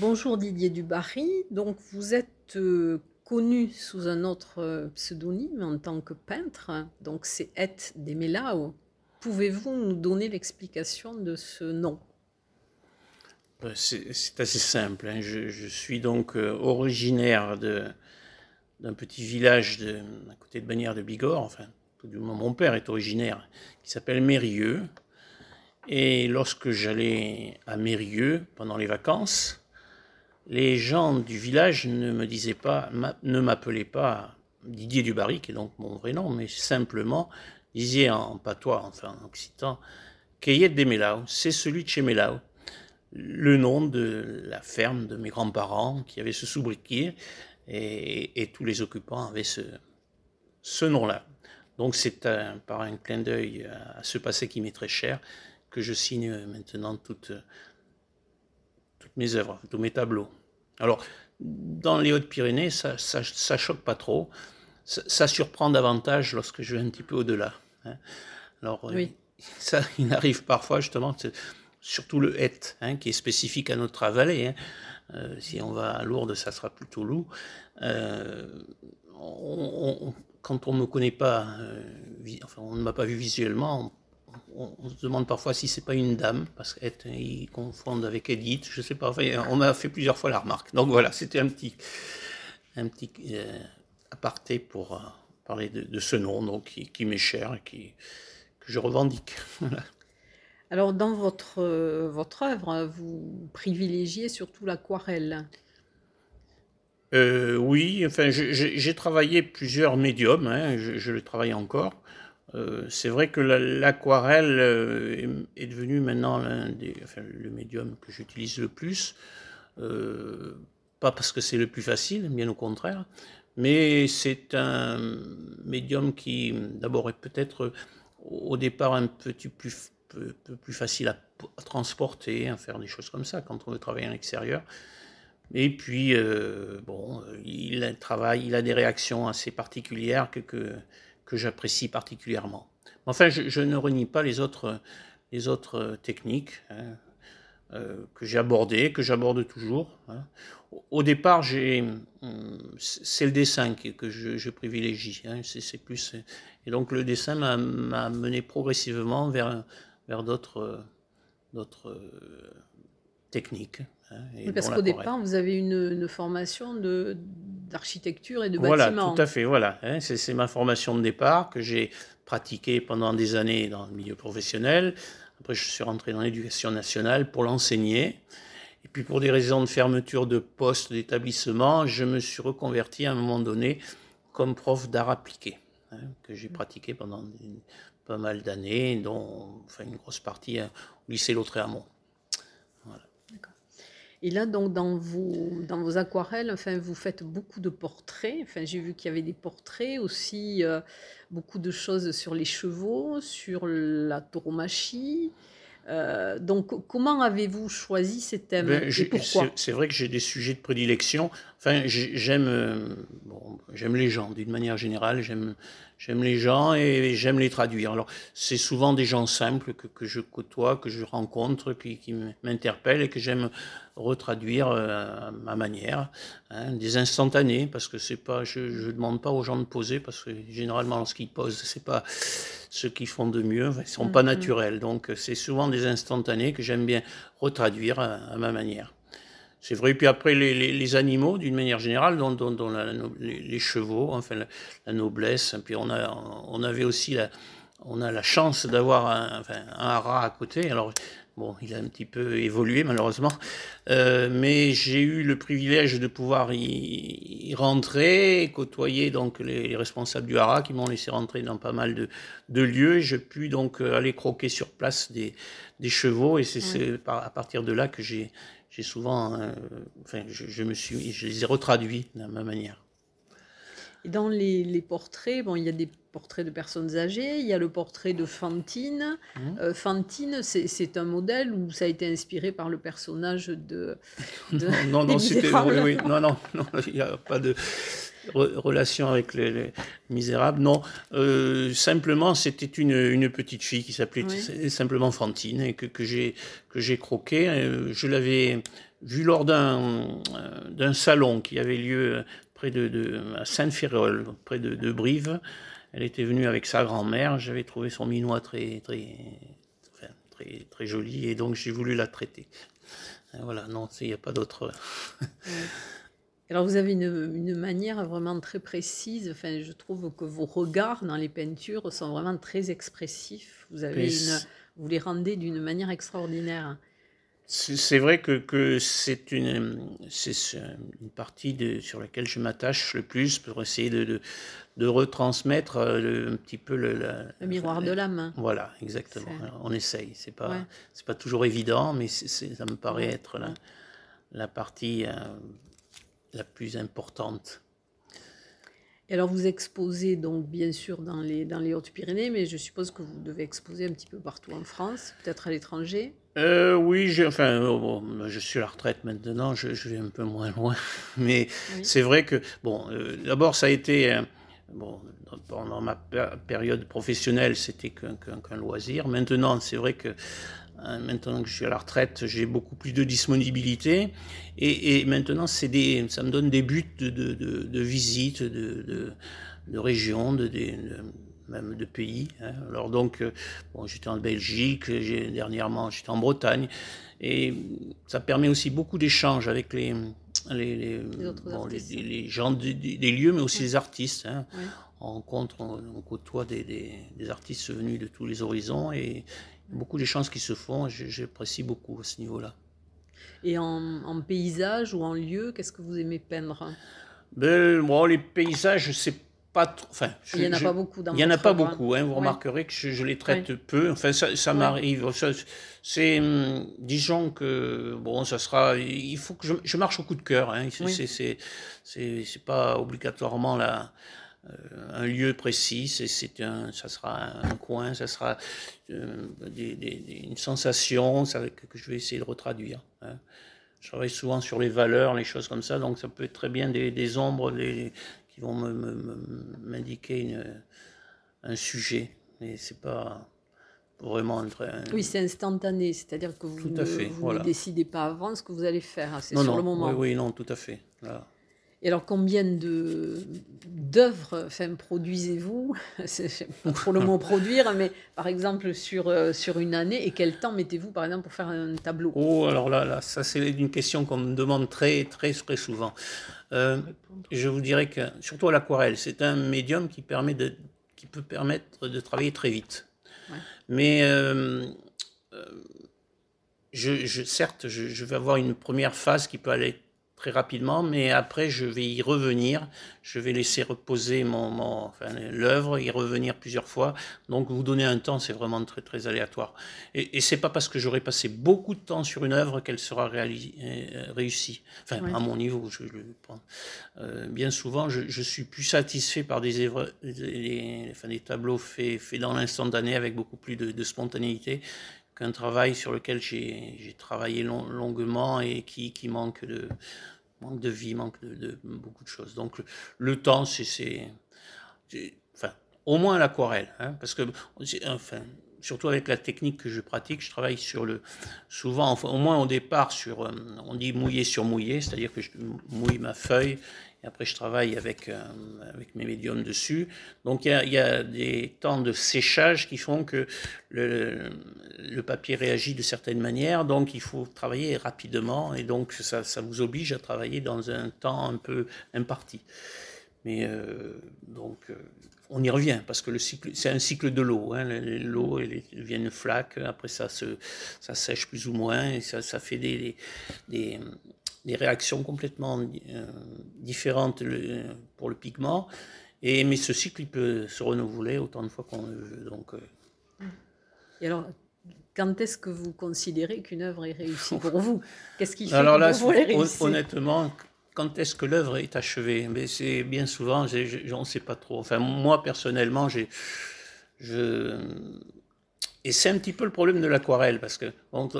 Bonjour Didier Dubarry, donc vous êtes connu sous un autre pseudonyme en tant que peintre, donc c'est Et de Mélaou. Pouvez-vous nous donner l'explication de ce nom? C'est assez simple, hein. Je suis donc originaire d'un petit village à côté de Bagnères de Bigorre, enfin tout du moins mon père est originaire, qui s'appelle Mérieux. Et lorsque j'allais à Mérieux pendant les vacances, les gens du village ne m'appelaient pas Didier Dubarry, qui est donc mon vrai nom, mais simplement disaient en patois, enfin en occitan, « Et de Mélaou », c'est celui de chez Mélaou, le nom de la ferme de mes grands-parents qui avait ce soubriquet, et tous les occupants avaient ce nom-là. Donc c'est par un clin d'œil à ce passé qui m'est très cher que je signe maintenant toutes mes œuvres, tous mes tableaux. Alors, dans les Hautes-Pyrénées, ça choque pas trop. Ça surprend davantage lorsque je vais un petit peu au-delà. Hein. Alors, oui. Ça, il arrive parfois, justement, surtout le « et hein, », qui est spécifique à notre vallée. Hein. Si on va à Lourdes, ça sera plutôt loup. Quand on ne me connaît pas, enfin, on ne m'a pas vu visuellement, on se demande parfois si c'est pas une dame, parce qu'ils confondent avec Edith, je sais pas, enfin, on m'a fait plusieurs fois la remarque. Donc voilà, c'était un petit aparté pour parler de ce nom donc, qui m'est cher et que je revendique. Voilà. Alors dans votre œuvre, vous privilégiez surtout l'aquarelle. Oui, enfin, j'ai travaillé plusieurs médiums, hein, je le travaille encore. C'est vrai que l'aquarelle est devenue maintenant le médium que j'utilise le plus, pas parce que c'est le plus facile, bien au contraire, mais c'est un médium qui d'abord est peut-être au départ un petit peu plus facile à transporter, à faire des choses comme ça quand on veut travailler à l'extérieur. Et puis, bon, il a des réactions assez particulières que j'apprécie particulièrement. Enfin, je ne renie pas les autres techniques hein, que j'ai abordées, que j'aborde toujours. Hein. Au départ, c'est le dessin que je privilégie. Hein, c'est plus, et donc, le dessin m'a mené progressivement vers d'autres techniques. Hein, oui, parce qu'au départ, vous avez une formation d'architecture et de bâtiment. Voilà, tout à fait, voilà. Hein, c'est ma formation de départ que j'ai pratiquée pendant des années dans le milieu professionnel. Après, je suis rentré dans l'éducation nationale pour l'enseigner. Et puis, pour des raisons de fermeture de postes, d'établissement, je me suis reconverti à un moment donné comme prof d'art appliqué, hein, que j'ai pratiqué pendant pas mal d'années, dont enfin, une grosse partie hein, au lycée Lautréamont. Et là, donc, dans vos aquarelles, enfin, vous faites beaucoup de portraits. Enfin, j'ai vu qu'il y avait des portraits aussi, beaucoup de choses sur les chevaux, sur la tauromachie. Donc, comment avez-vous choisi ces thèmes et pourquoi ? C'est vrai que j'ai des sujets de prédilection. Enfin, j'aime les gens, d'une manière générale. J'aime les gens et j'aime les traduire. Alors, c'est souvent des gens simples que je côtoie, que je rencontre, qui m'interpellent et que j'aime retraduire à ma manière. Hein, des instantanés, parce que c'est pas, je ne demande pas aux gens de poser, parce que généralement, lorsqu'ils posent, c'est pas ceux qui font de mieux, ils ne sont pas naturels. Donc, c'est souvent des instantanés que j'aime bien retraduire à ma manière. C'est vrai, puis après, les animaux, d'une manière générale, dont les chevaux, enfin la noblesse, puis on a la chance d'avoir un haras à côté, alors bon, il a un petit peu évolué malheureusement, mais j'ai eu le privilège de pouvoir y rentrer, côtoyer donc les responsables du haras qui m'ont laissé rentrer dans pas mal de lieux, je puis donc aller croquer sur place des chevaux, et c'est à partir de là que j'ai souvent, enfin, je les ai retraduits de ma manière. Et dans les portraits, bon, il y a des portraits de personnes âgées, il y a le portrait de Fantine. Fantine, c'est un modèle où ça a été inspiré par le personnage de. Non, non, c'était. Oui, non, il n'y a pas de. relation avec les Misérables, non. Simplement, c'était une petite fille qui s'appelait simplement Fantine, et que j'ai croquée. Je l'avais vue lors d'un salon qui avait lieu près à Saint-Férole, près de Brive. Elle était venue avec sa grand-mère. J'avais trouvé son minois très jolie, et donc j'ai voulu la traiter. Voilà, non, il n'y a pas d'autre... Alors vous avez une manière vraiment très précise, enfin, je trouve que vos regards dans les peintures sont vraiment très expressifs, vous les rendez d'une manière extraordinaire. C'est vrai que c'est une partie sur laquelle je m'attache le plus pour essayer de retransmettre un petit peu le miroir de l'âme. Voilà, exactement. Alors, on essaye. C'est pas toujours évident, mais ça me paraît être la partie la plus importante. Et alors vous exposez donc bien sûr dans les Hautes-Pyrénées, mais je suppose que vous devez exposer un petit peu partout en France, peut-être à l'étranger. Oui, je suis à la retraite maintenant, je vais un peu moins loin, mais c'est vrai que d'abord ça a été pendant ma période professionnelle, c'était qu'un loisir. Maintenant, c'est vrai que maintenant que je suis à la retraite, j'ai beaucoup plus de disponibilité, et maintenant ça me donne des buts de visite de régions, même de pays. Alors donc, j'étais en Belgique, dernièrement j'étais en Bretagne, et ça permet aussi beaucoup d'échanges avec les gens des lieux, mais aussi les artistes. On côtoie des artistes venus de tous les horizons, et beaucoup des chances qui se font, j'apprécie beaucoup à ce niveau-là. Et en paysage ou en lieu, qu'est-ce que vous aimez peindre ? Les paysages, c'est pas trop... il n'y en a pas beaucoup dans votre travail. Il n'y en a pas beaucoup, vous remarquerez que je les traite peu. Enfin, ça m'arrive. C'est, disons que, ça sera... Il faut que je marche au coup de cœur. C'est pas obligatoirement un lieu précis, ça sera un coin, ça sera une sensation que je vais essayer de retraduire. Je travaille souvent sur les valeurs, les choses comme ça, donc ça peut être très bien des ombres qui vont m'indiquer un sujet, mais c'est pas vraiment... Oui, c'est instantané, c'est-à-dire que vous ne décidez pas avant ce que vous allez faire, le moment. Oui, non, tout à fait, là. Et alors, combien d'œuvres produisez-vous ? C'est pas trop le mot produire, mais par exemple sur une année, et quel temps mettez-vous par exemple pour faire un tableau ? Oh, alors là, ça c'est une question qu'on me demande très très très souvent. Je vous dirais que surtout à l'aquarelle, c'est un médium qui peut permettre de travailler très vite. Ouais. Mais certes, je vais avoir une première phase qui peut aller très rapidement, mais après je vais y revenir, je vais laisser reposer l'œuvre, y revenir plusieurs fois, donc vous donner un temps, c'est vraiment très très aléatoire, et c'est pas parce que j'aurai passé beaucoup de temps sur une œuvre qu'elle sera réussie, à mon niveau, je le pense. Bien souvent je suis plus satisfait par des œuvres, des tableaux faits dans l'instantané avec beaucoup plus de spontanéité, un travail sur lequel j'ai travaillé longuement et qui manque de vie, manque de beaucoup de choses. Donc le temps, c'est au moins l'aquarelle, parce que surtout avec la technique que je pratique, je travaille au moins au départ on dit mouiller sur mouiller, c'est-à-dire que je mouille ma feuille et après je travaille avec mes médiums dessus. Donc il y a des temps de séchage qui font que le papier réagit de certaines manières, donc il faut travailler rapidement, et donc ça vous oblige à travailler dans un temps un peu imparti. Mais donc on y revient, parce que c'est un cycle de l'eau. L'eau elle devient une flaque, après ça sèche plus ou moins, et ça fait des réactions complètement différentes pour le pigment. Mais ce cycle il peut se renouveler autant de fois qu'on le veut. Donc, Et alors, quand est-ce que vous considérez qu'une œuvre est réussie pour vous ? Qu'est-ce qui fait que vous la réussissez ? Honnêtement, quand est-ce que l'œuvre est achevée ? Mais c'est bien souvent, on ne sait pas trop. Enfin, moi, personnellement, et c'est un petit peu le problème de l'aquarelle, parce que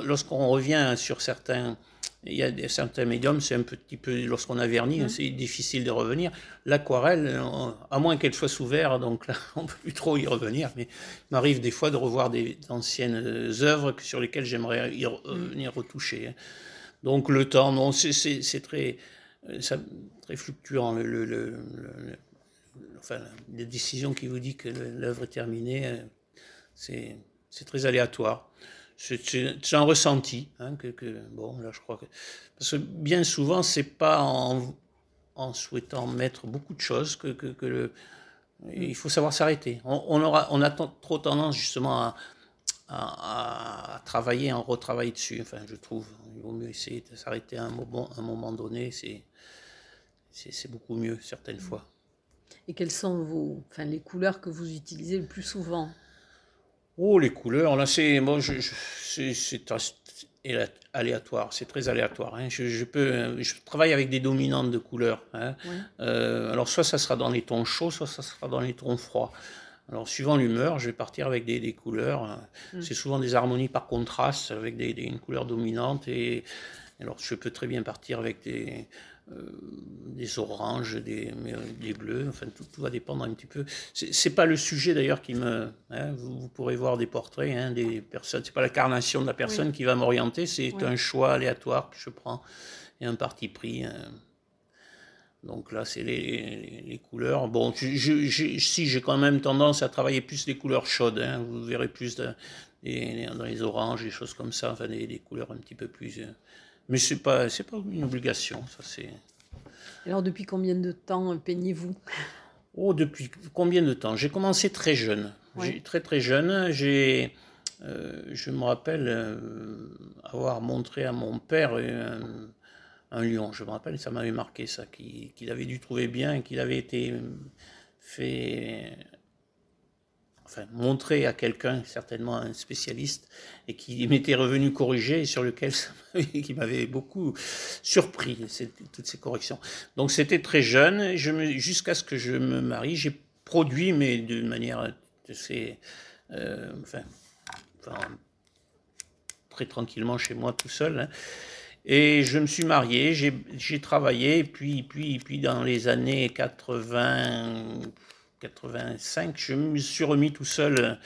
lorsqu'on revient sur certains Il y a certains médiums, c'est un petit peu, lorsqu'on a verni, c'est difficile de revenir. L'aquarelle, à moins qu'elle soit sous verre, donc là, on ne peut plus trop y revenir. Mais il m'arrive des fois de revoir d'anciennes œuvres sur lesquelles j'aimerais venir retoucher. Donc le temps, non, c'est très fluctuant. Enfin, les décisions qui vous disent que l'œuvre est terminée, c'est très aléatoire. C'est un ressenti, bon, là, je crois que... Parce que bien souvent, c'est pas en souhaitant mettre beaucoup de choses il faut savoir s'arrêter. On a trop tendance, justement, à travailler, en retravailler dessus. Enfin, je trouve, il vaut mieux essayer de s'arrêter à un moment donné. C'est beaucoup mieux, certaines fois. Et quelles sont les couleurs que vous utilisez le plus souvent ? Oh, les couleurs, là, c'est aléatoire, c'est très aléatoire. Je travaille avec des dominantes de couleurs. Alors, soit ça sera dans les tons chauds, soit ça sera dans les tons froids. Alors, suivant l'humeur, je vais partir avec des couleurs. C'est souvent des harmonies par contraste, avec une couleur dominante. Et alors, je peux très bien partir avec des oranges, des bleus, enfin tout va dépendre un petit peu. C'est pas le sujet d'ailleurs qui me... vous pourrez voir des portraits des personnes, c'est pas la carnation de la personne qui va m'orienter, c'est un choix aléatoire que je prends et un parti pris. Donc là c'est les couleurs. Bon, j'ai quand même tendance à travailler plus les couleurs chaudes, vous verrez plus dans les oranges, des choses comme ça, enfin des couleurs un petit peu plus... Mais c'est pas une obligation, ça c'est... Alors depuis combien de temps peignez-vous ? Oh, depuis combien de temps ? J'ai commencé très jeune, très jeune. Je me rappelle avoir montré à mon père un lion, je me rappelle, ça m'avait marqué ça, qu'il avait dû trouver bien, qu'il avait été fait... Enfin, montré à quelqu'un, certainement un spécialiste, et qui m'était revenu corrigé, et sur lequel qui m'avait beaucoup surpris, toutes ces corrections. Donc c'était très jeune, jusqu'à ce que je me marie, j'ai produit, mais de manière très tranquillement chez moi tout seul, et je me suis marié, j'ai travaillé, et puis dans les années 85, je me suis remis tout seul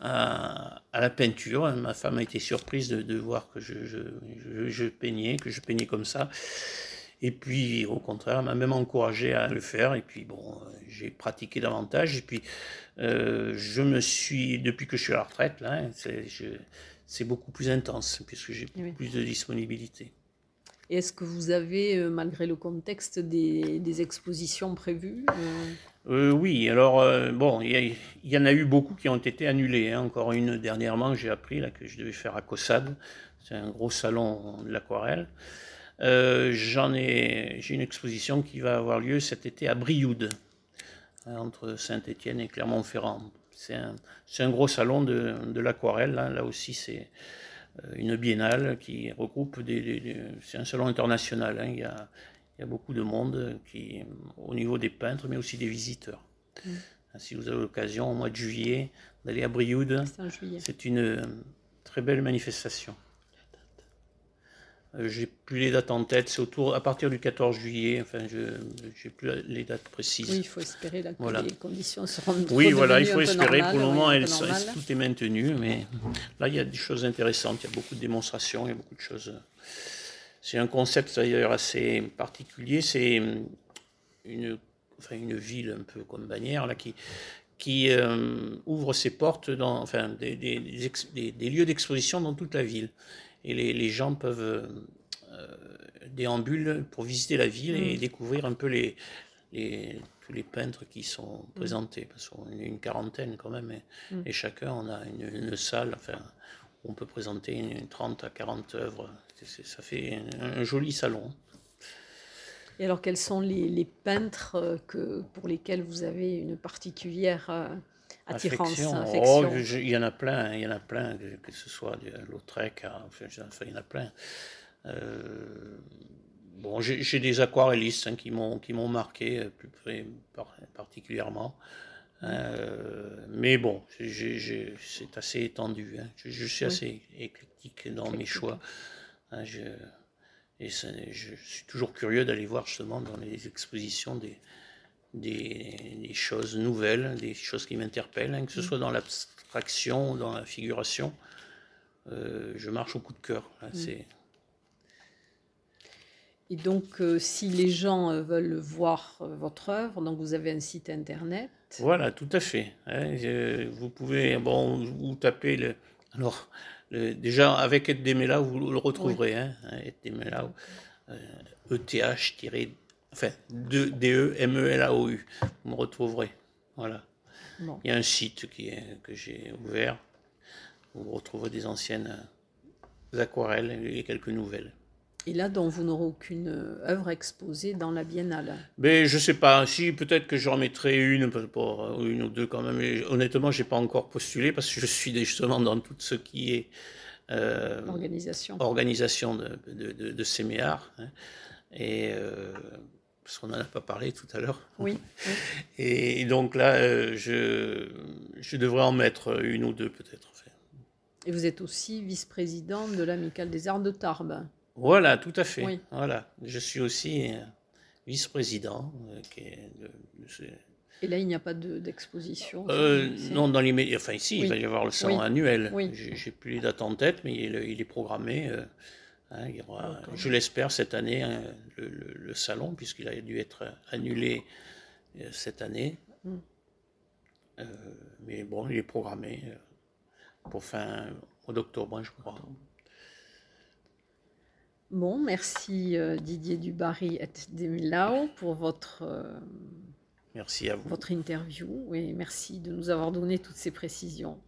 à la peinture. Ma femme a été surprise de voir que je peignais comme ça. Et puis, au contraire, elle m'a même encouragé à le faire. Et puis, bon, j'ai pratiqué davantage. Et puis, depuis que je suis à la retraite, là, c'est beaucoup plus intense, puisque j'ai plus de disponibilité. Et est-ce que vous avez, malgré le contexte, des expositions prévues ? Oui, alors, il y en a eu beaucoup qui ont été annulées. Encore une dernièrement, j'ai appris là, que je devais faire à Caussade. C'est un gros salon de l'aquarelle. J'ai une exposition qui va avoir lieu cet été à Brioude, entre Saint-Étienne et Clermont-Ferrand. C'est un gros salon de l'aquarelle. Là aussi, c'est... une biennale qui regroupe c'est un salon international, il y a beaucoup de monde au niveau des peintres, mais aussi des visiteurs. Si vous avez l'occasion, au mois de juillet, d'aller à Brioude, c'est une très belle manifestation. J'ai plus les dates en tête, c'est à partir du 14 juillet, enfin j'ai plus les dates précises. Oui, il faut espérer là, que les conditions seront oui, voilà, il faut espérer, normales, pour le moment tout est maintenu, mais là il y a des choses intéressantes, il y a beaucoup de démonstrations, il y a beaucoup de choses. C'est un concept d'ailleurs assez particulier, c'est une ville un peu comme Bagnères, là, qui ouvre ses portes, des lieux d'exposition dans toute la ville. Et les gens peuvent déambuler pour visiter la ville et découvrir un peu tous les peintres qui sont présentés. Parce qu'on est une quarantaine quand même, et chacun on a une salle où on peut présenter une 30 à 40 œuvres. Ça fait un joli salon. Et alors quels sont les peintres pour lesquels vous avez une particulière... Affection. Il y en a plein, que ce soit de Lautrec, il y en a plein. J'ai des aquarellistes qui m'ont marqué plus près, particulièrement. Mais bon, c'est assez étendu. Je suis assez éclectique dans mes choix. Et ça, je suis toujours curieux d'aller voir justement dans les expositions des choses nouvelles, des choses qui m'interpellent, hein, que ce soit dans l'abstraction ou dans la figuration. Je marche au coup de cœur. Là, c'est... Et donc, si les gens veulent voir votre œuvre, donc vous avez un site internet. Voilà, tout à fait. Hein, vous pouvez, vous tapez le. Alors, déjà avec Et de Mélaou, vous le retrouverez. Oui. Hein, Et de Mélaou, ETH-DEMELAOU, vous me retrouverez. Voilà. Bon. Il y a un site que j'ai ouvert. Vous retrouverez des anciennes aquarelles et quelques nouvelles. Et là, donc, vous n'aurez aucune œuvre exposée dans la Biennale. Mais je ne sais pas. Si, peut-être que j'en mettrai une ou deux quand même. Et, honnêtement, je n'ai pas encore postulé parce que je suis justement dans tout ce qui est organisation de Séméart. Hein. Et parce qu'on n'en a pas parlé tout à l'heure. Oui. Et donc là, je devrais en mettre une ou deux peut-être. Et vous êtes aussi vice-président de l'Amicale des Arts de Tarbes. Voilà, tout à fait. Oui. Voilà. Je suis aussi vice-président. Et là, il n'y a pas d'exposition non, dans les... Enfin, ici, il va y avoir le salon annuel. Oui. J'ai plus les dates en tête, mais il est programmé. Il y aura, je l'espère, cette année, le salon, puisqu'il a dû être annulé cette année. Mais bon, il est programmé pour fin octobre, je crois. Bon, merci Didier Dubarry et de Mélaou pour merci à vous. Votre interview et merci de nous avoir donné toutes ces précisions.